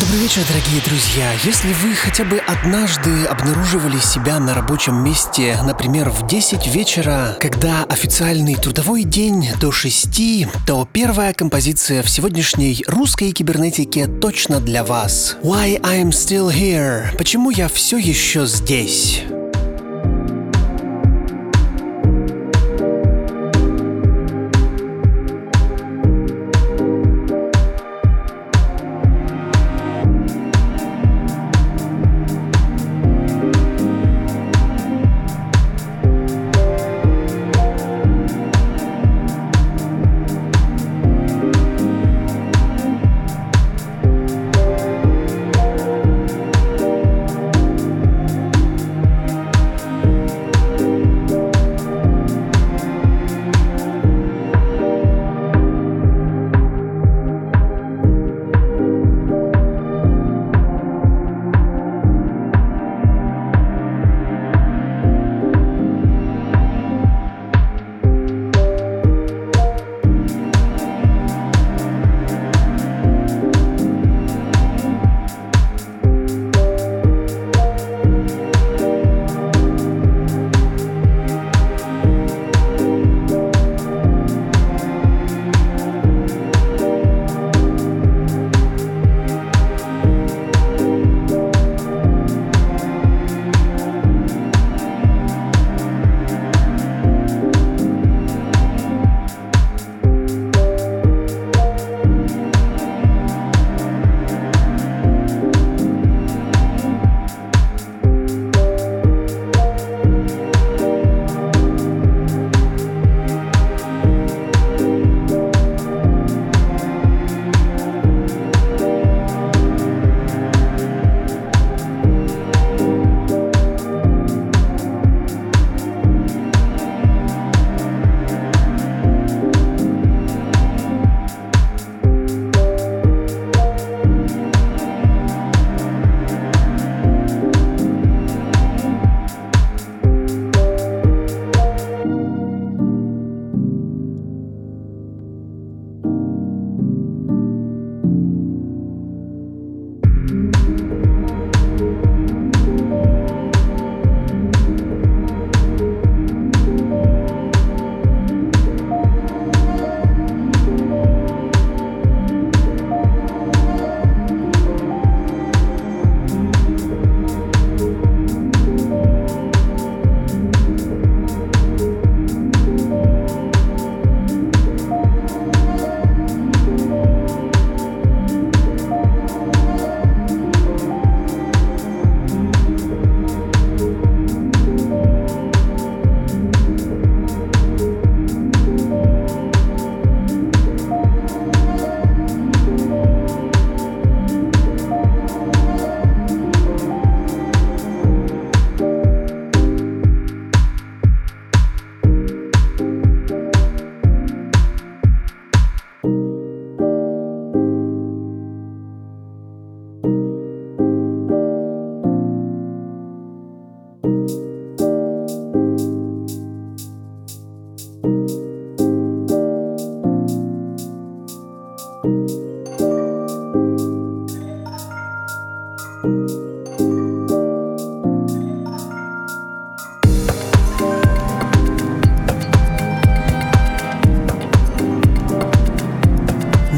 Добрый вечер, дорогие друзья! Если вы хотя бы однажды обнаруживали себя на рабочем месте, например, в 10 вечера, когда официальный трудовой день до 6, то первая композиция в сегодняшней русской кибернетике точно для вас. Why I'm Still Here? Почему я все еще здесь?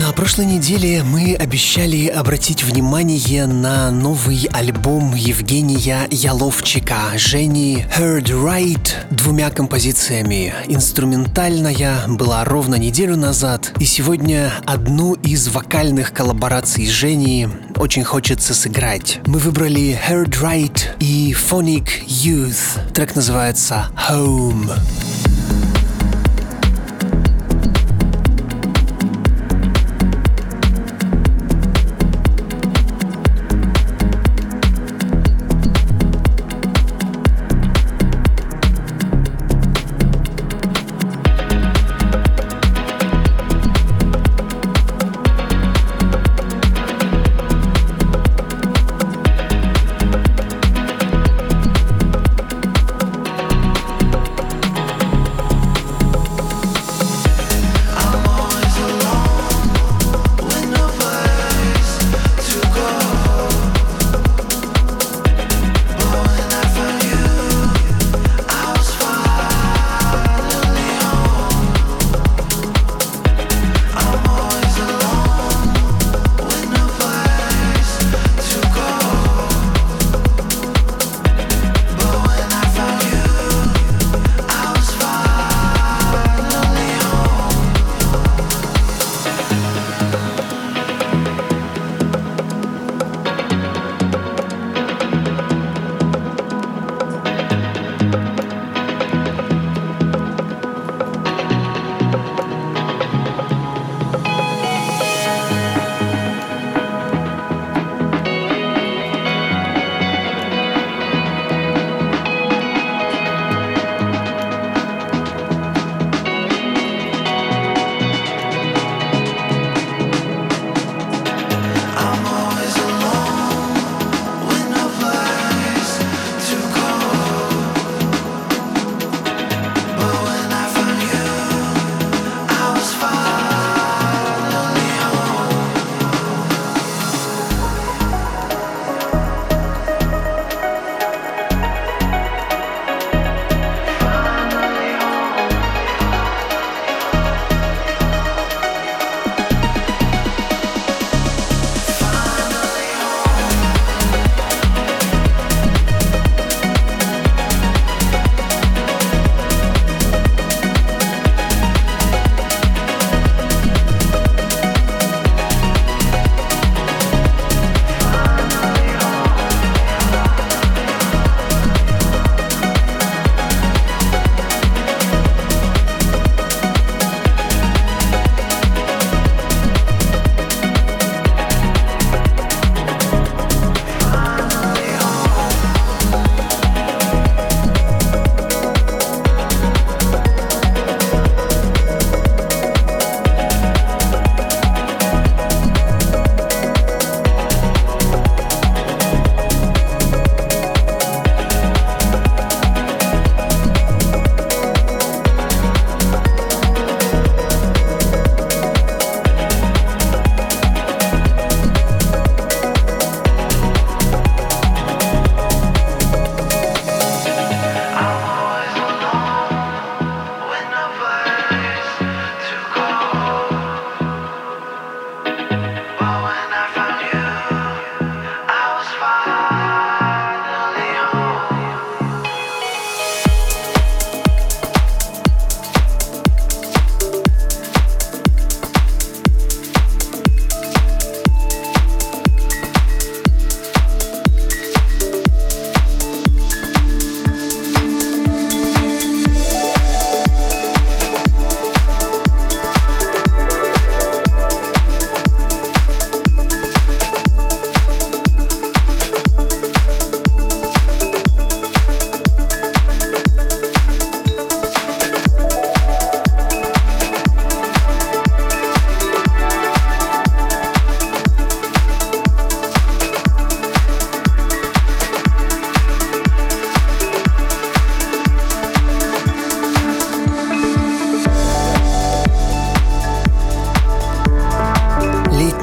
В прошлой неделе мы обещали обратить внимание на новый альбом Евгения Яловчика, Жени Heard Right, двумя композициями. Инструментальная была ровно неделю назад, и сегодня одну из вокальных коллабораций Жени очень хочется сыграть. Мы выбрали Heard Right и Phonic Youth. Трек называется Home.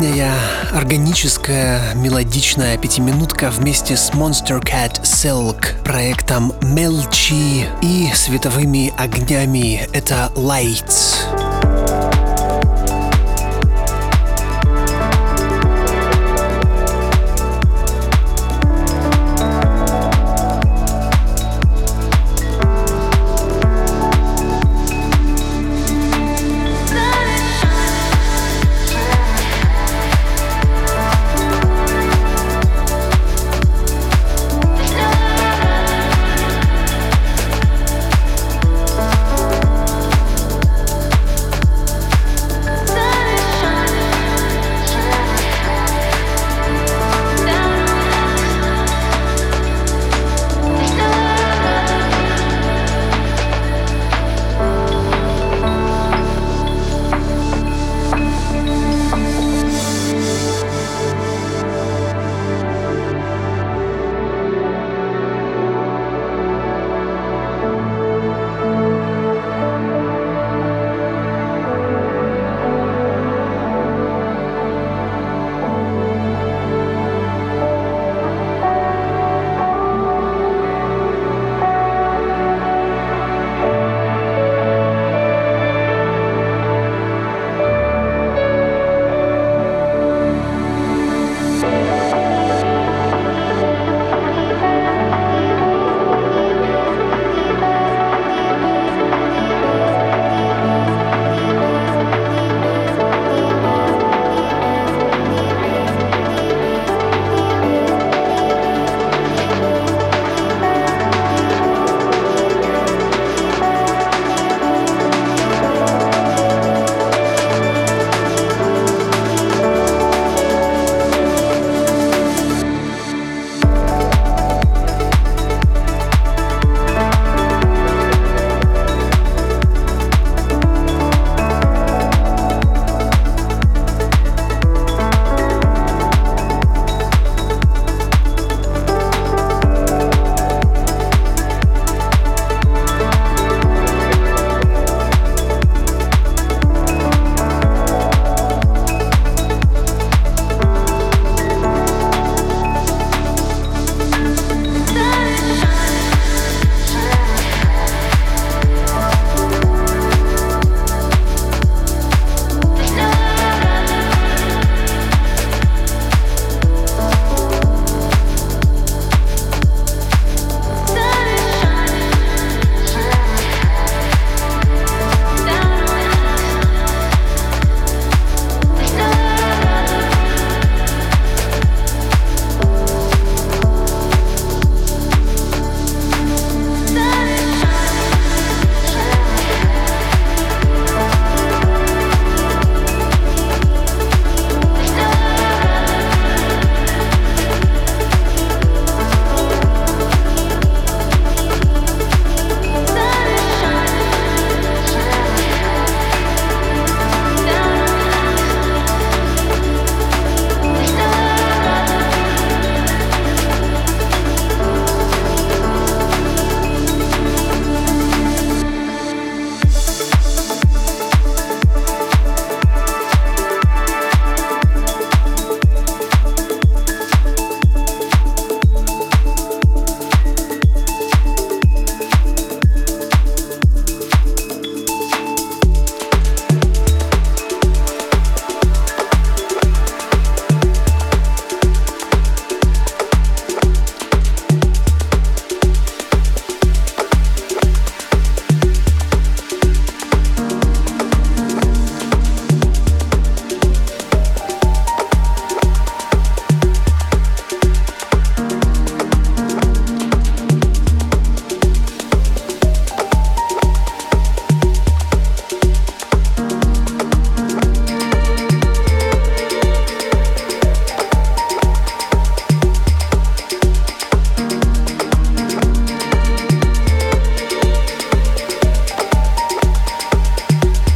летняя, органическая, мелодичная пятиминутка вместе с Monster Cat Silk, проектом Melchi и световыми огнями. Это Lights.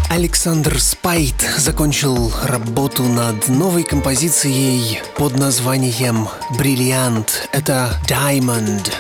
Александр Спайт закончил работу над новой композицией под названием «Бриллиант». Это «Diamond».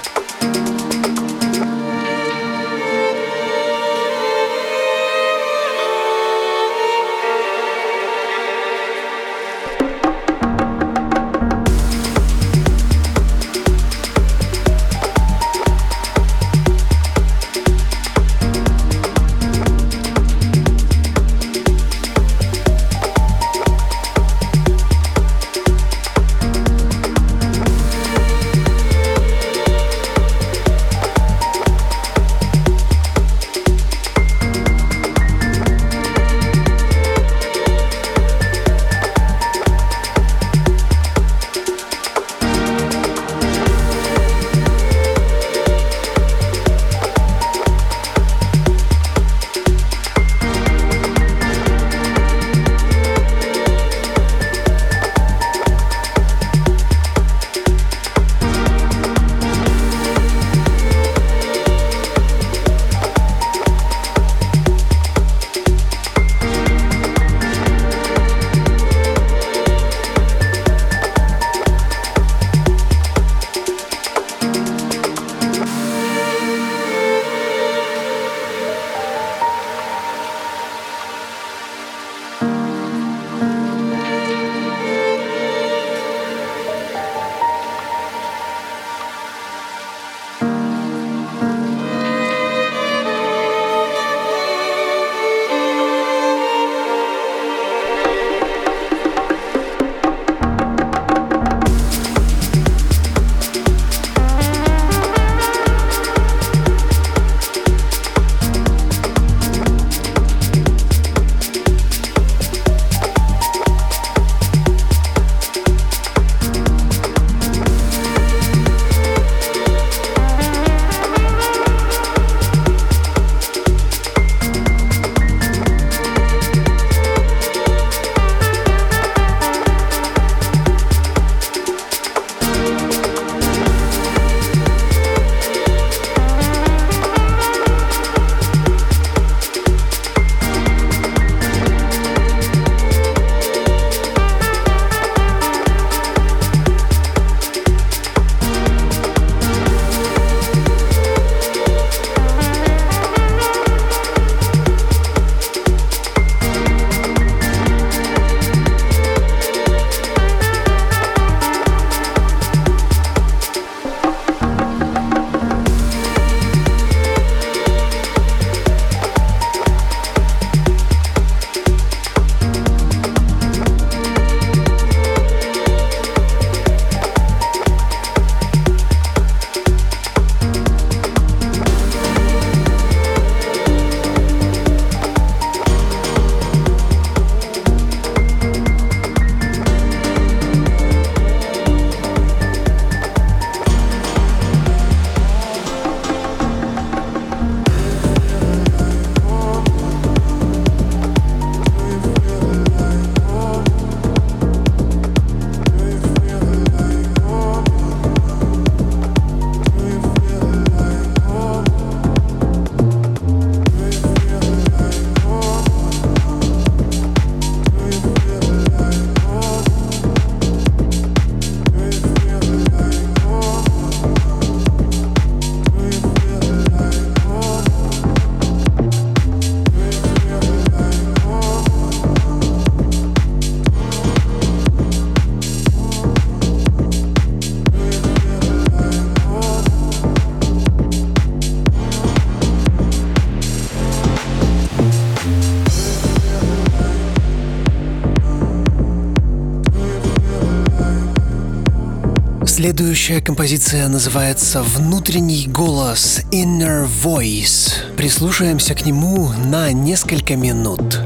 Следующая композиция называется «Внутренний голос» Inner Voice. Прислушаемся к нему на несколько минут.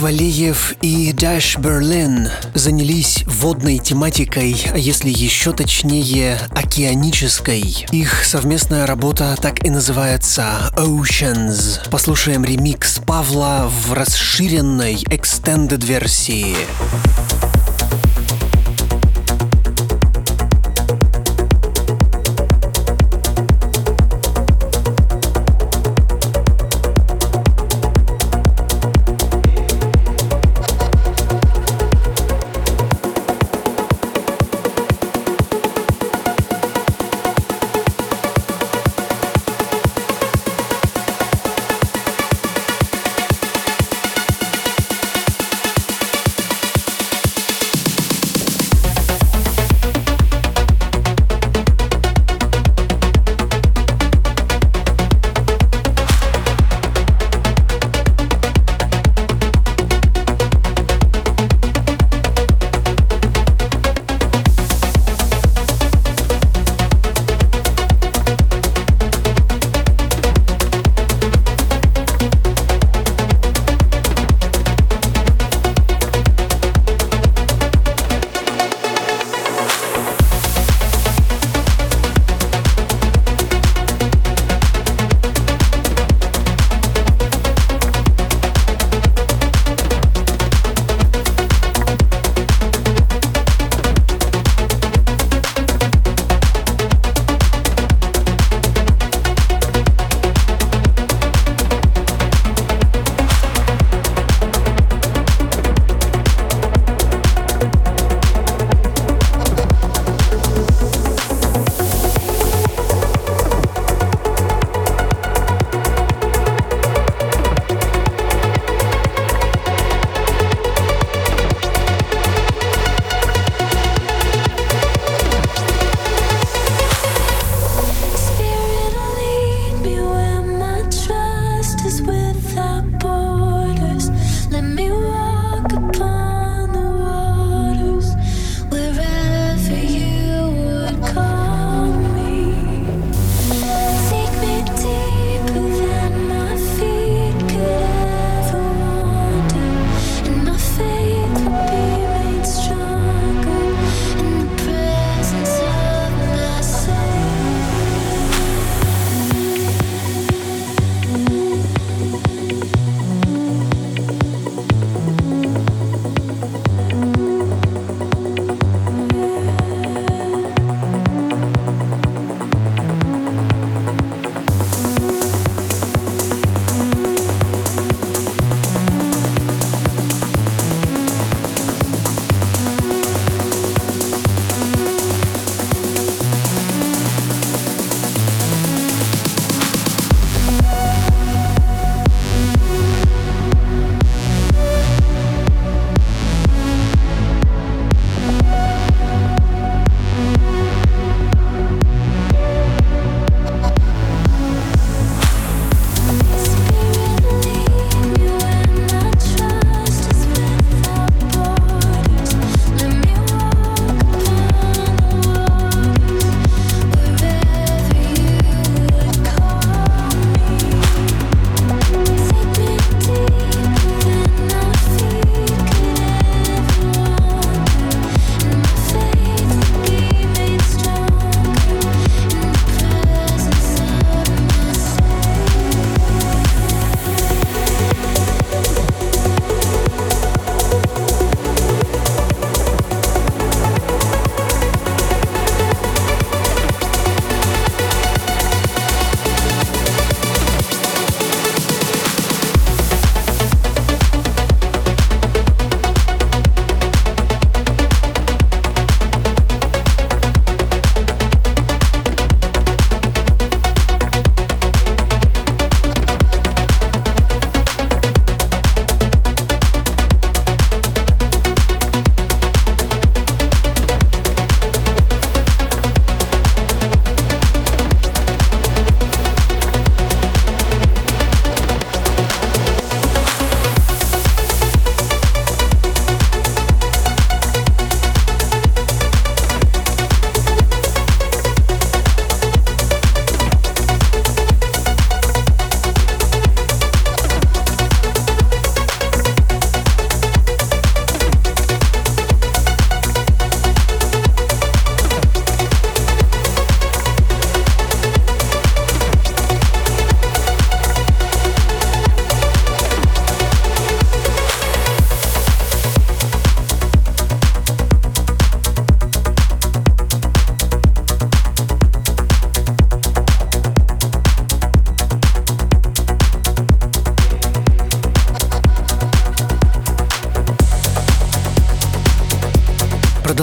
Валеев и Dash Berlin занялись водной тематикой, а если еще точнее, океанической. Их совместная работа так и называется Oceans. Послушаем ремикс Павла в расширенной extended версии.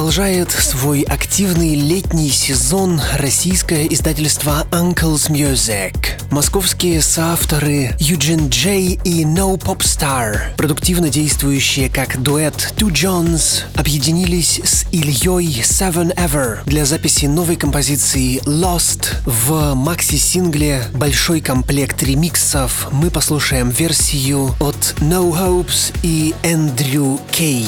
Продолжает свой активный летний сезон российское издательство Uncle's Music. Московские соавторы Eugene Jay и No Popstar, продуктивно действующие как дуэт Two Johns, объединились с Ильей Seven Ever для записи новой композиции Lost. В макси-сингле большой комплект ремиксов мы послушаем версию от No Hopes и Andrew K.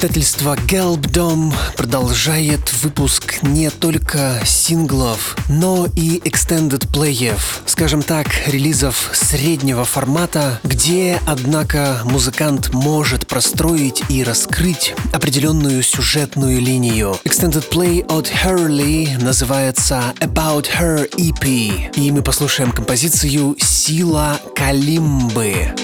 Издательство Galpdom продолжает выпуск не только синглов, но и экстендед-плеев, скажем так, релизов среднего формата, где, однако, музыкант может простроить и раскрыть определенную сюжетную линию. Экстендед-плей от Hurley называется About Her EP, и мы послушаем композицию «Сила Калимбы».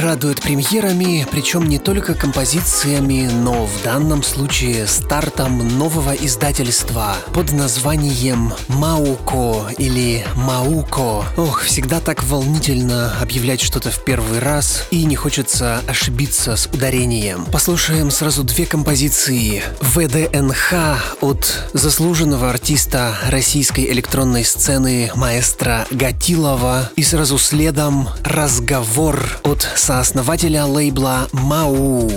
Радует премьерами, причем не только композициями, но в данном случае стартом нового издательства под названием «Мауко» или «Мауко». Ох, всегда так волнительно объявлять что-то в первый раз, и не хочется ошибиться с ударением. Послушаем сразу две композиции. «ВДНХ» от заслуженного артиста российской электронной сцены маэстро Гатилова, и сразу следом «Разговор» от сооснователя лейбла «Мау».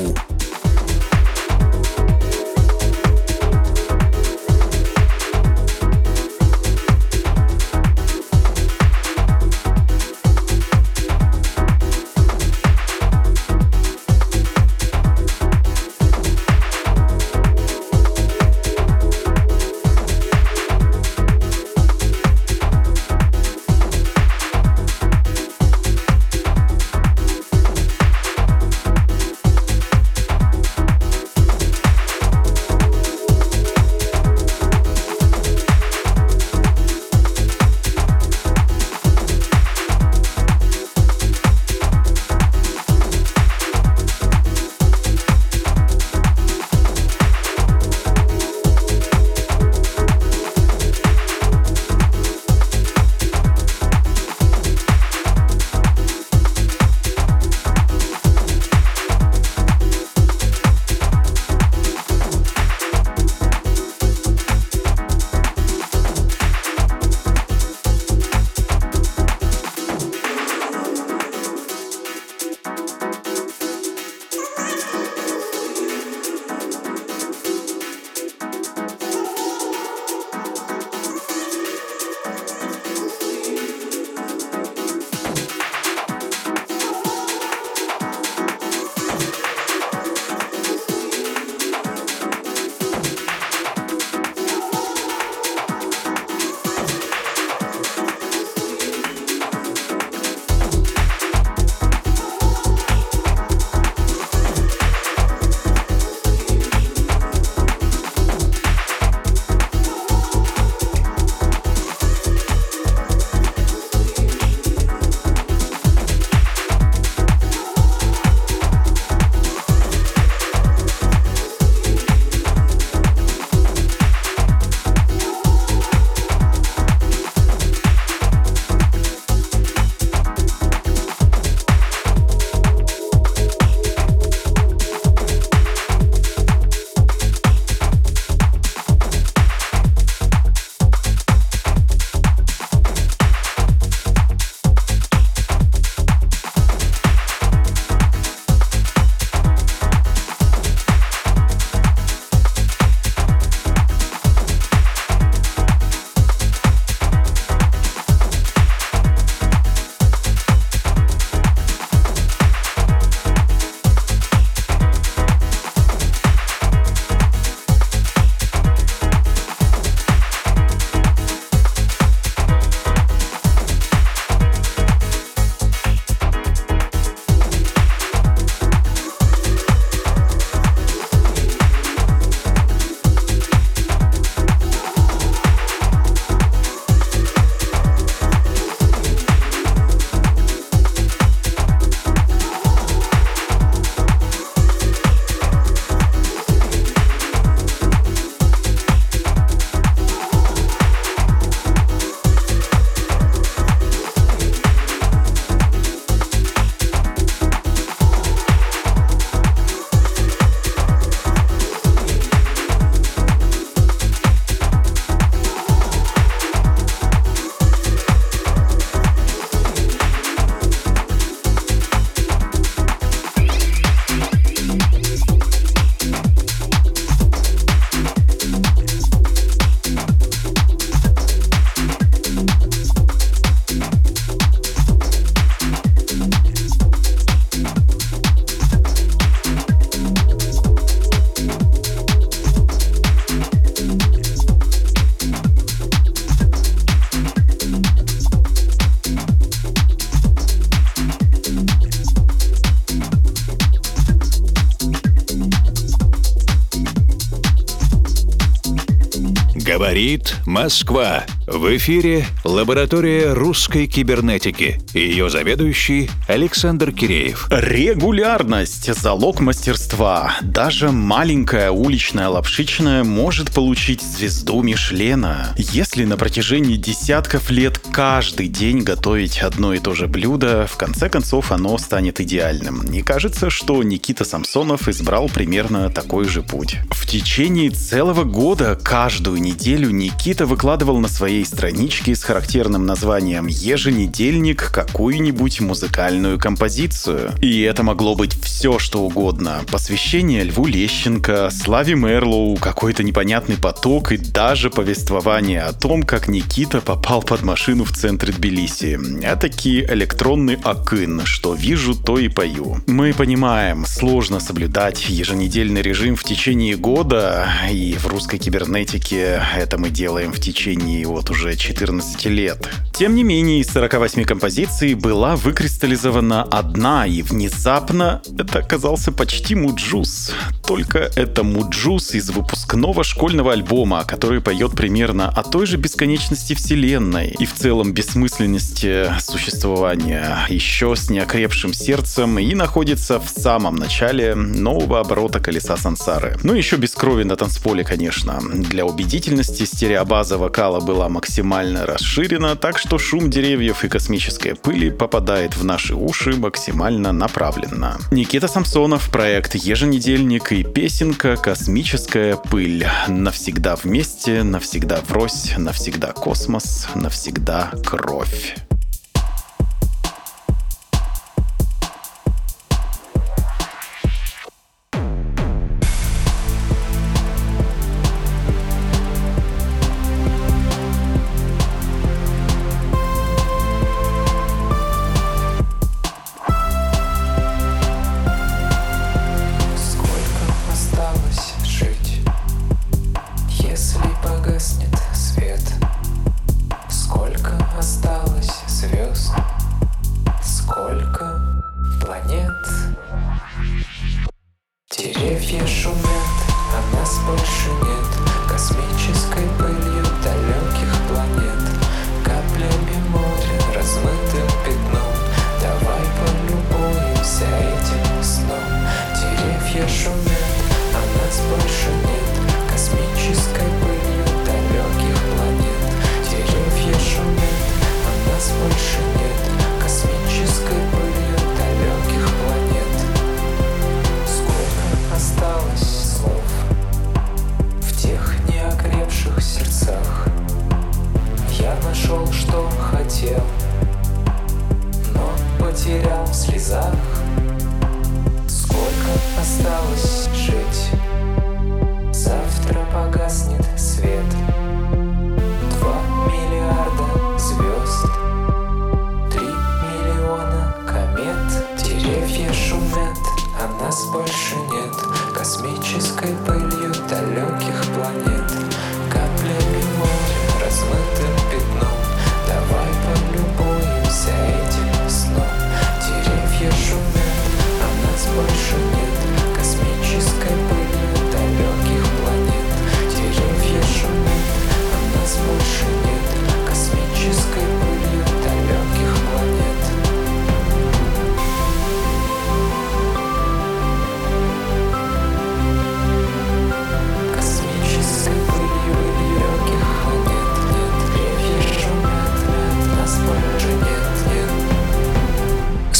Говорит Москва. В эфире лаборатория русской кибернетики. Ее заведующий Александр Киреев. Регулярность – залог мастерства. Даже маленькая уличная лапшичная может получить звезду Мишлена. Если на протяжении десятков лет каждый день готовить одно и то же блюдо, в конце концов оно станет идеальным. И кажется, что Никита Самсонов избрал примерно такой же путь. В течение целого года каждую неделю Никита выкладывал на своей страничке с характерным названием «Еженедельник» какую-нибудь музыкальную композицию. И это могло быть все, что угодно. Посвящение Льву Лещенко, Славе Мерлоу, какой-то непонятный поток и даже повествование о том, как Никита попал под машину в центре Тбилиси. Этакий электронный акын, что вижу, то и пою. Мы понимаем, сложно соблюдать еженедельный режим в течение года, и в русской кибернетике это мы делаем в течение вот уже 14 лет. Тем не менее, из 48 композиций была выкристаллизована одна, и внезапно это оказался почти муджус. Только это муджус из выпускного школьного альбома, который поет примерно о той же бесконечности вселенной и в целом бессмысленности существования, еще с неокрепшим сердцем и находится в самом начале нового оборота колеса сансары. Ну еще без крови на танцполе, конечно. Для убедительности стереобаза вокала была максимально расширена, так что шум деревьев и космической пыли попадает в наши уши максимально направленно. Никита Самсонов, проект «Еженедельник» и песенка «Космическая пыль». Навсегда вместе, навсегда врозь, навсегда космос, навсегда кровь.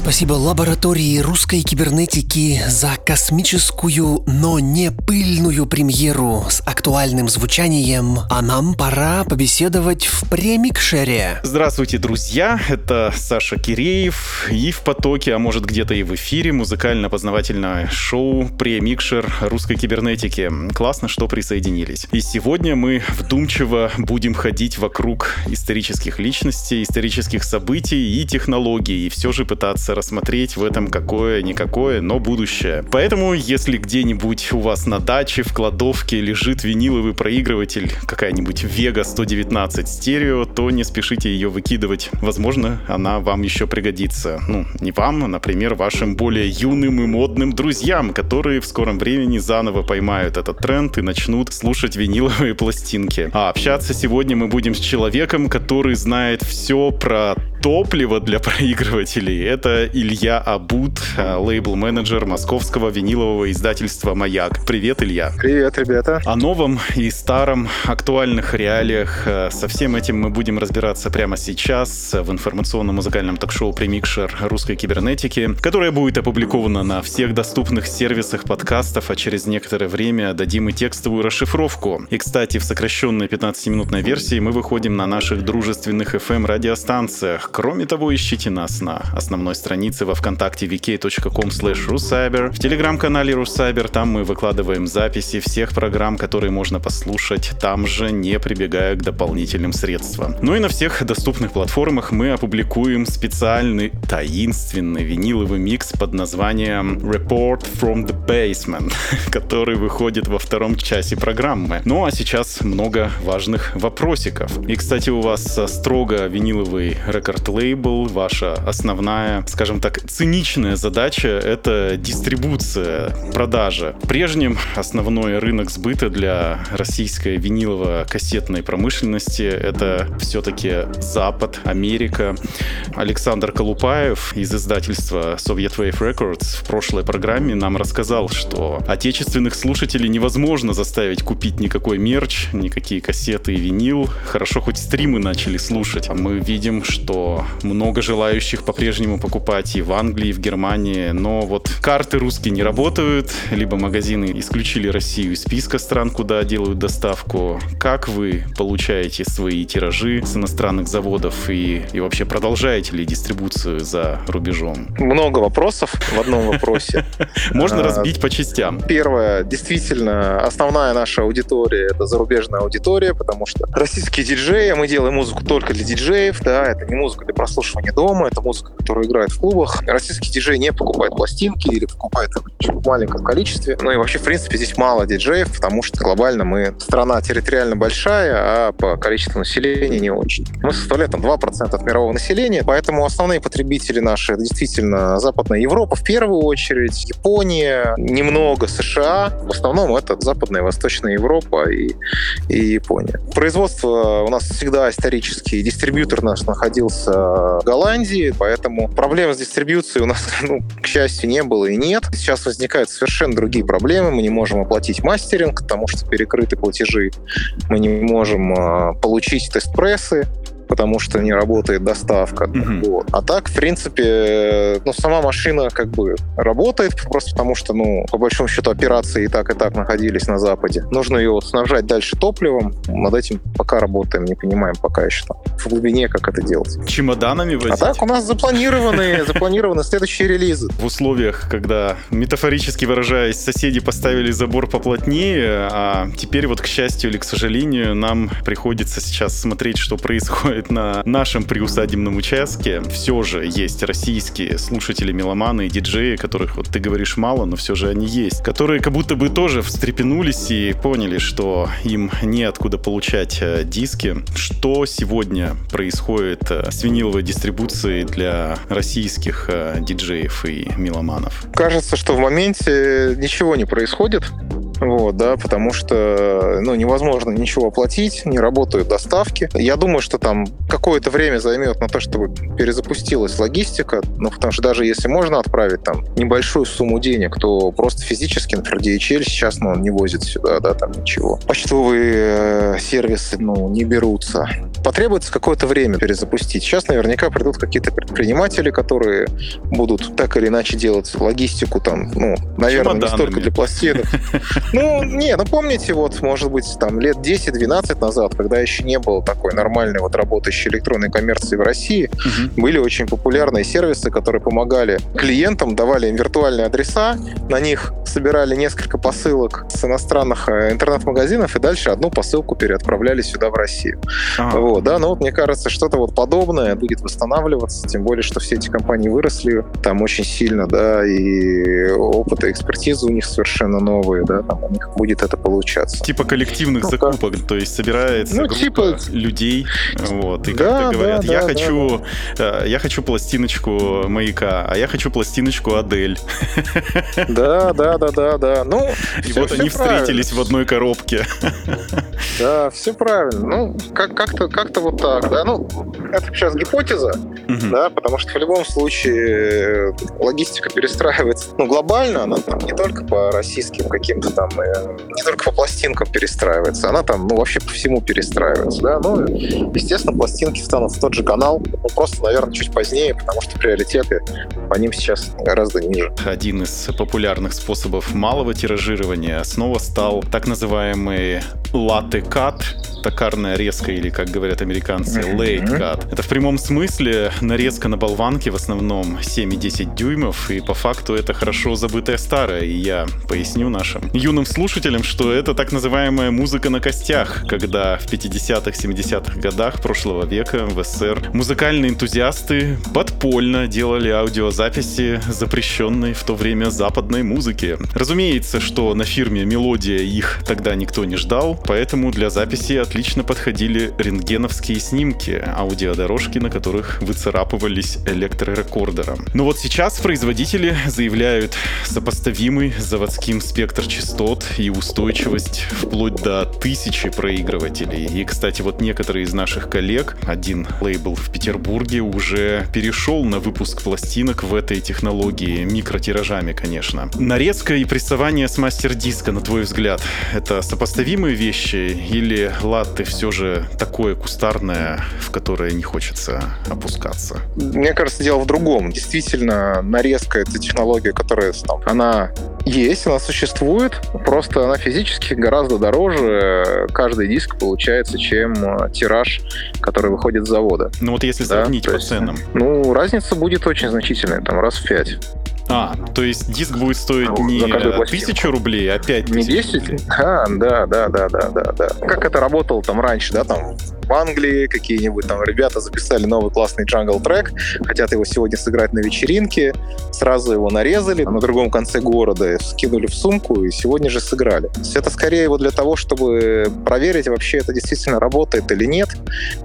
Спасибо лаборатории русской кибернетики за космическую, но не пыльную премьеру с актуальным звучанием. А нам пора побеседовать в премикшере. Здравствуйте, друзья. Это Саша Киреев. И в потоке, а может где-то и в эфире, музыкально-познавательное шоу «Премикшер русской кибернетики». Классно, что присоединились. И сегодня мы вдумчиво будем ходить вокруг исторических личностей, исторических событий и технологий. И все же пытаться рассмотреть рассмотреть в этом какое-никакое, но будущее. Поэтому, если где-нибудь у вас на даче, в кладовке лежит виниловый проигрыватель, какая-нибудь Vega 119 стерео, то не спешите ее выкидывать. Возможно, она вам еще пригодится. Ну, не вам, а, например, вашим более юным и модным друзьям, которые в скором времени заново поймают этот тренд и начнут слушать виниловые пластинки. А общаться сегодня мы будем с человеком, который знает все про топливо для проигрывателей. Это Илья Абут, лейбл-менеджер московского винилового издательства «Маяк». Привет, Илья. Привет, ребята. О новом и старом, актуальных реалиях. Со всем этим мы будем разбираться прямо сейчас в информационно-музыкальном ток-шоу «Премикшер русской кибернетики», которое будет опубликовано на всех доступных сервисах подкастов, а через некоторое время дадим и текстовую расшифровку. И, кстати, в сокращенной 15-минутной версии мы выходим на наших дружественных FM-радиостанциях. Кроме того, ищите нас на основной странице во Вконтакте vk.com/russcyber, в телеграм-канале Russcyber, там мы выкладываем записи всех программ, которые можно послушать, там же не прибегая к дополнительным средствам. Ну и на всех доступных платформах мы опубликуем специальный таинственный виниловый микс под названием Report from the Basement, который выходит во втором часе программы. Ну а сейчас много важных вопросиков. И, кстати, у вас строго виниловый рекорд лейбл, ваша основная, скажем так, циничная задача — это дистрибуция, продажа. В прежнем основной рынок сбыта для российской винилово-кассетной промышленности — это все-таки Запад, Америка. Александр Колупаев из издательства Soviet Wave Records в прошлой программе нам рассказал, что отечественных слушателей невозможно заставить купить никакой мерч, никакие кассеты и винил. Хорошо, хоть стримы начали слушать. А мы видим, что много желающих по-прежнему покупать и в Англии, и в Германии, но вот карты русские не работают, либо магазины исключили Россию из списка стран, куда делают доставку. Как вы получаете свои тиражи с иностранных заводов и вообще продолжаете ли дистрибуцию за рубежом? Много вопросов в одном вопросе. Можно разбить по частям. Первое, действительно, основная наша аудитория — это зарубежная аудитория, потому что российские диджеи, мы делаем музыку только для диджеев, да, это не музыка для прослушивания дома, это музыка, которую играют в клубах. Российские диджеи не покупают пластинки или покупают их в маленьком количестве. Ну и вообще, в принципе, здесь мало диджеев, потому что глобально мы страна территориально большая, а по количеству населения не очень. Мы составляем там 2% от мирового населения, поэтому основные потребители наши — это действительно Западная Европа, в первую очередь, Япония, немного США. В основном это Западная и Восточная Европа и Япония. Производство у нас всегда исторически. Дистрибьютор наш находился в Голландии, поэтому проблем с дистрибьюцией у нас, к счастью, не было и нет. Сейчас возникают совершенно другие проблемы. Мы не можем оплатить мастеринг, потому что перекрыты платежи. Мы не можем получить тест-прессы, потому что не работает доставка. Вот. А так, в принципе, сама машина работает, просто потому что, по большому счету, операции и так находились на Западе. Нужно ее снабжать дальше топливом. Над этим пока работаем, не понимаем пока еще там в глубине, как это делать. Чемоданами возить? А так у нас запланированы следующие релизы. В условиях, когда, метафорически выражаясь, соседи поставили забор поплотнее, а теперь вот, к счастью или к сожалению, нам приходится сейчас смотреть, что происходит на нашем приусадебном участке. Все же есть российские слушатели, меломаны и диджеи, которых, вот ты говоришь, мало, но все же они есть, которые как будто бы тоже встрепенулись и поняли, что им неоткуда получать диски. Что сегодня происходит с виниловой дистрибуцией для российских диджеев и меломанов? Кажется, что в моменте ничего не происходит. Вот, да, потому что невозможно ничего оплатить, не работают доставки. Я думаю, что там какое-то время займет на то, чтобы перезапустилась логистика, потому что даже если можно отправить там небольшую сумму денег, то просто физически, например, DHL сейчас он не возит сюда, да, там ничего. Почтовые сервисы, не берутся. Потребуется какое-то время перезапустить. Сейчас наверняка придут какие-то предприниматели, которые будут так или иначе делать логистику там, наверное, чемоданами. Не столько для пластинок. Помните, может быть, там лет 10-12 назад, когда еще не было такой нормальной работающей электронной коммерции в России, были очень популярные сервисы, которые помогали клиентам, давали им виртуальные адреса, на них собирали несколько посылок с иностранных интернет-магазинов и дальше одну посылку переотправляли сюда, в Россию. всего, да, но вот мне кажется, что-то вот подобное будет восстанавливаться, тем более, что все эти компании выросли там очень сильно, да, и опыт и экспертиза у них совершенно новые, да, там у них будет это получаться. Типа коллективных закупок, то есть собирается группа людей, вот, и как-то говорят, я хочу пластиночку Маяка, а я хочу пластиночку Адель. Да, ну, и вот они встретились в одной коробке. Да, все правильно. Ну, как-то вот так, да. Ну, это сейчас гипотеза, да, потому что в любом случае логистика перестраивается. Ну, глобально она там не только по российским каким-то там, не только по пластинкам перестраивается, она там, ну, вообще по всему перестраивается, да. Ну, естественно, пластинки встанут в тот же канал, ну, просто, наверное, чуть позднее, потому что приоритеты по ним сейчас гораздо ниже. Один из популярных способов малого тиражирования снова стал так называемый латте-кат, токарная резка, или, как говорят американцы, лейт-кат. Это в прямом смысле нарезка на болванке, в основном 7,10 дюймов, и по факту это хорошо забытое старое, и я поясню нашим юным слушателям, что это так называемая музыка на костях, когда в 50-х, 70-х годах прошлого века в СССР музыкальные энтузиасты подпольно делали аудиозаписи запрещенной в то время западной музыки. Разумеется, что на фирме «Мелодия» их тогда никто не ждал, поэтому для записи отлично подходили рентгеновские снимки, аудиодорожки, на которых выцарапывались электрорекордером. Но вот сейчас производители заявляют сопоставимый с заводским спектр частот и устойчивость вплоть до 1000 проигрывателей. И, кстати, вот некоторые из наших коллег, один лейбл в Петербурге, уже перешел на выпуск пластинок в этой технологии, микротиражами, конечно. Нарезка и прессование с мастер-диска, на твой взгляд, это сопоставимые вещи или латте все же такое кустарное, в которое не хочется опускаться? Мне кажется, дело в другом. Действительно, нарезка — это технология, которая там, она есть, она существует, просто она физически гораздо дороже каждый диск получается, чем тираж, который выходит с завода. Ну вот если сравнить по ценам? Ну, разница будет очень значительная, там раз в 5. А, то есть диск будет стоить не 1000 рублей, а 5000? Не 10? А, да. Как это работало там раньше, да, там в Англии какие-нибудь там ребята записали новый классный джангл-трек, хотят его сегодня сыграть на вечеринке, сразу его нарезали на другом конце города, скинули в сумку и сегодня же сыграли. То есть это скорее вот для того, чтобы проверить, вообще это действительно работает или нет,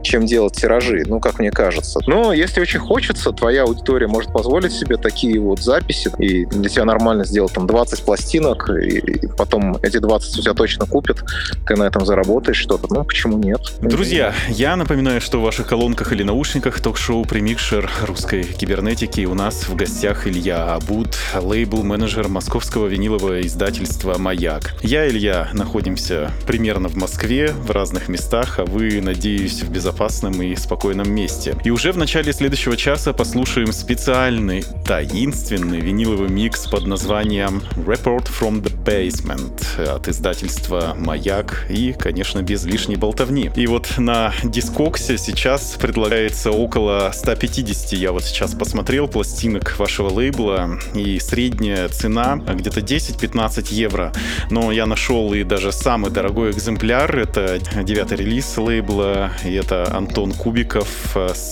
чем делать тиражи, ну, как мне кажется. Но если очень хочется, твоя аудитория может позволить себе такие вот записи, и для тебя нормально сделать там 20 пластинок, и потом эти 20 у тебя точно купят, ты на этом заработаешь что-то. Ну, почему нет? Друзья, я напоминаю, что в ваших колонках или наушниках ток-шоу «Премикшер русской кибернетики». У нас в гостях Илья Абут, лейбл-менеджер московского винилового издательства «Маяк». Я, Илья, находимся примерно в Москве, в разных местах, а вы, надеюсь, в безопасном и спокойном месте. И уже в начале следующего часа послушаем специальный, таинственный виниловый микс под названием «Report from the Basement» от издательства «Маяк» и, конечно, без лишней болтовни. И вот на Дискоксе сейчас предлагается около 150, я вот сейчас посмотрел, пластинок вашего лейбла, и средняя цена где-то 10-15 евро. Но я нашел и даже самый дорогой экземпляр, это 9-й релиз лейбла, и это Антон Кубиков с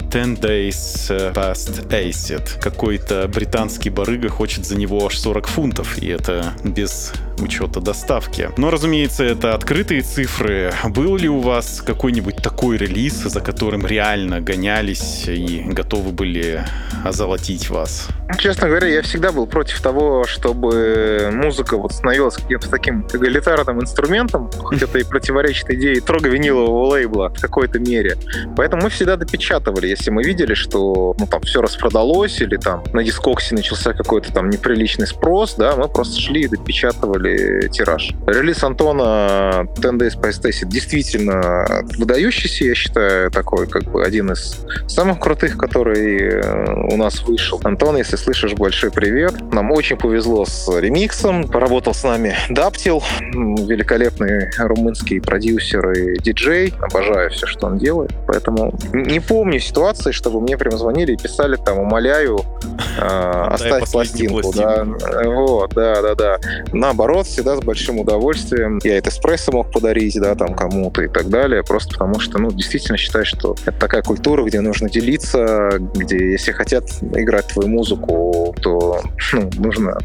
10 Days Past Acid. Какой-то британский барыга хочет за него аж 40 фунтов, и это без учета доставки. Но, разумеется, это открытые цифры. Был ли у вас какой-нибудь такой релиз, за которым реально гонялись и готовы были озолотить вас? Честно говоря, я всегда был против того, чтобы музыка вот становилась каким-то таким эгалитарным инструментом, хоть это и противоречит идее трога-винилового лейбла в какой-то мере. Поэтому мы всегда допечатывали, если мы видели, что ну, там все распродалось, или там на Дискоксе начался какой-то там неприличный спрос, да, мы просто шли и допечатывали тираж. Релиз Антона 10 Days Past Acid действительно выдающийся, я считаю, такой, как бы один из самых крутых, который у нас вышел. Антон, если слышишь, большой привет. Нам очень повезло с ремиксом. Поработал с нами Даптил, великолепный румынский продюсер и диджей. Обожаю все, что он делает. Поэтому не помню ситуации, чтобы мне прям звонили и писали там, умоляю, оставь пластинку. Да. Вот, да. Наоборот, народ всегда с большим удовольствием. Я это эспрессо мог подарить, да, там, кому-то и так далее, просто потому что, ну, действительно считаю, что это такая культура, где нужно делиться, где если хотят играть твою музыку, то, ну, нужно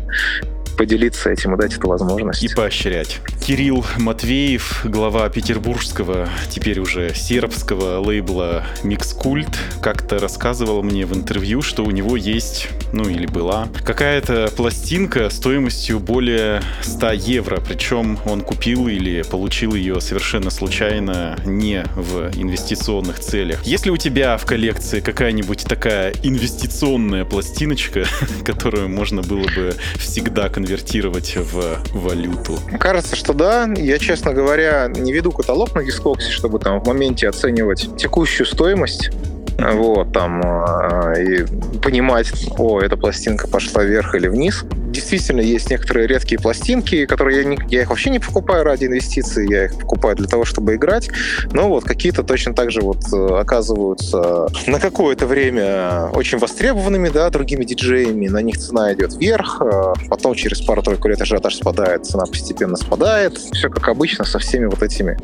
поделиться этим и дать эту возможность. И поощрять. Кирилл Матвеев, глава петербургского, теперь уже сербского лейбла «Микскульт», как-то рассказывал мне в интервью, что у него есть, ну или была, какая-то пластинка стоимостью более 100 евро, причем он купил или получил ее совершенно случайно, не в инвестиционных целях. Есть ли у тебя в коллекции какая-нибудь такая инвестиционная пластиночка, которую можно было бы всегда конвертировать в валюту? Кажется, что да. Я, честно говоря, не веду каталог на Дискоксе, чтобы там в моменте оценивать текущую стоимость. Вот, там, и понимать, о, эта пластинка пошла вверх или вниз. Действительно, есть некоторые редкие пластинки, которые я их вообще не покупаю ради инвестиций, я их покупаю для того, чтобы играть. Но вот какие-то точно так же вот оказываются на какое-то время очень востребованными, да, другими диджеями. На них цена идет вверх, потом через пару-тройку лет ажиотаж спадает, цена постепенно спадает. Все как обычно со всеми вот этими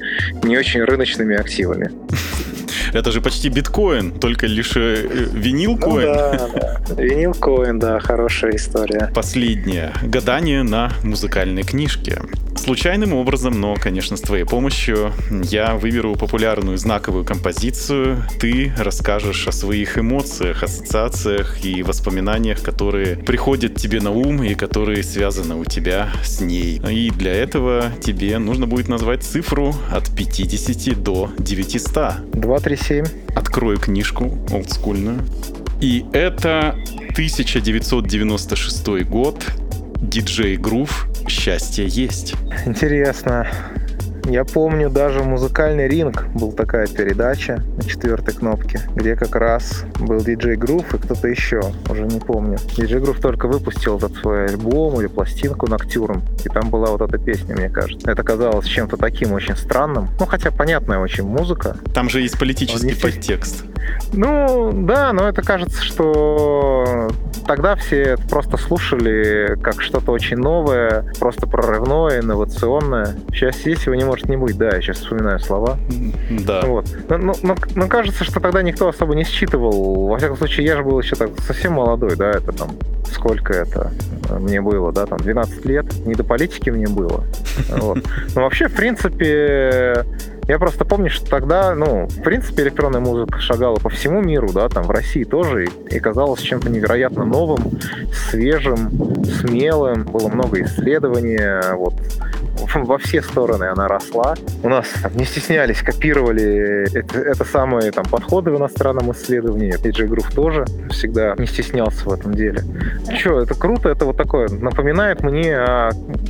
не очень рыночными активами. Это же почти биткоин, только лишь винилкоин. Ну, да. Винилкоин, да, хорошая история. Последнее. Гадание на музыкальной книжке. Случайным образом, но, конечно, с твоей помощью я выберу популярную знаковую композицию. Ты расскажешь о своих эмоциях, ассоциациях и воспоминаниях, которые приходят тебе на ум и которые связаны у тебя с ней. И для этого тебе нужно будет назвать цифру от 50 до 900. 237. Открою книжку олдскульную. И это 1996 год. DJ Groove, «Счастье есть». Интересно. Я помню, даже «Музыкальный ринг» был такая передача на 4-й кнопке, где как раз был DJ Groove и кто-то еще, уже не помню. DJ Groove только выпустил этот свой альбом или пластинку «Ноктюрн», и там была вот эта песня, мне кажется. Это казалось чем-то таким очень странным, ну хотя понятная очень музыка. Там же есть политический подтекст. Ну да, но это кажется, что тогда все просто слушали как что-то очень новое, просто прорывное, инновационное. Сейчас есть, его не может не быть, да, я сейчас вспоминаю слова. Да. Вот. Но кажется, что тогда никто особо не считывал. Во всяком случае, я же был еще так совсем молодой, да, это там, сколько это мне было, да, там 12 лет, не до политики мне было. Вот. Но вообще, в принципе, я просто помню, что тогда, ну, в принципе, электронная музыка шагала по всему миру, да, там, в России тоже, и казалась чем-то невероятно новым, свежим, смелым. Было много исследований, вот, во все стороны она росла. У нас там не стеснялись, копировали это самые там подходы в иностранном исследовании. DJ Groove тоже всегда не стеснялся в этом деле. Че, это круто, это вот такое, напоминает мне,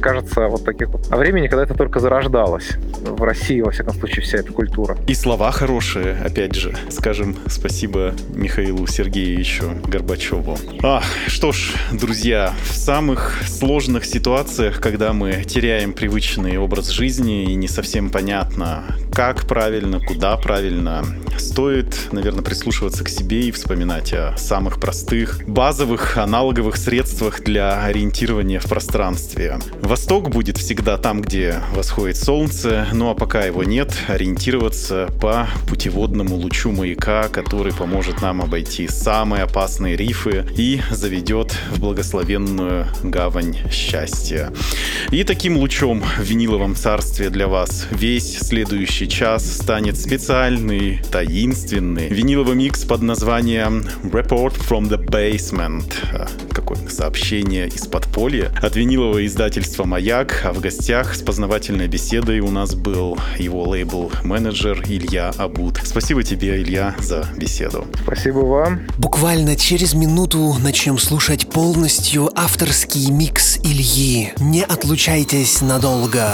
кажется, вот таких вот, о времени, когда это только зарождалось. В России, во всяком случае, вся эта культура. И слова хорошие, опять же. Скажем спасибо Михаилу Сергеевичу Горбачеву. Что ж, друзья, в самых сложных ситуациях, когда мы теряем привычный образ жизни и не совсем понятно, как правильно, куда правильно, стоит, наверное, прислушиваться к себе и вспоминать о самых простых, базовых, аналоговых средствах для ориентирования в пространстве. Восток будет всегда там, где восходит солнце, ну а пока его нет, ориентироваться по путеводному лучу маяка, который поможет нам обойти самые опасные рифы и заведет в благословенную гавань счастья. И таким лучом в виниловом царстве для вас весь следующий час станет специальный, таинственный виниловый микс под названием Report from the Basement. Какое-то сообщение из подполья от винилового издательства «Маяк». А в гостях с познавательной беседой у нас был его лейбл-менеджер Илья Абут. Спасибо тебе, Илья, за беседу. Спасибо вам. Буквально через минуту начнем слушать полностью авторский микс Ильи. Не отлучайтесь на долго.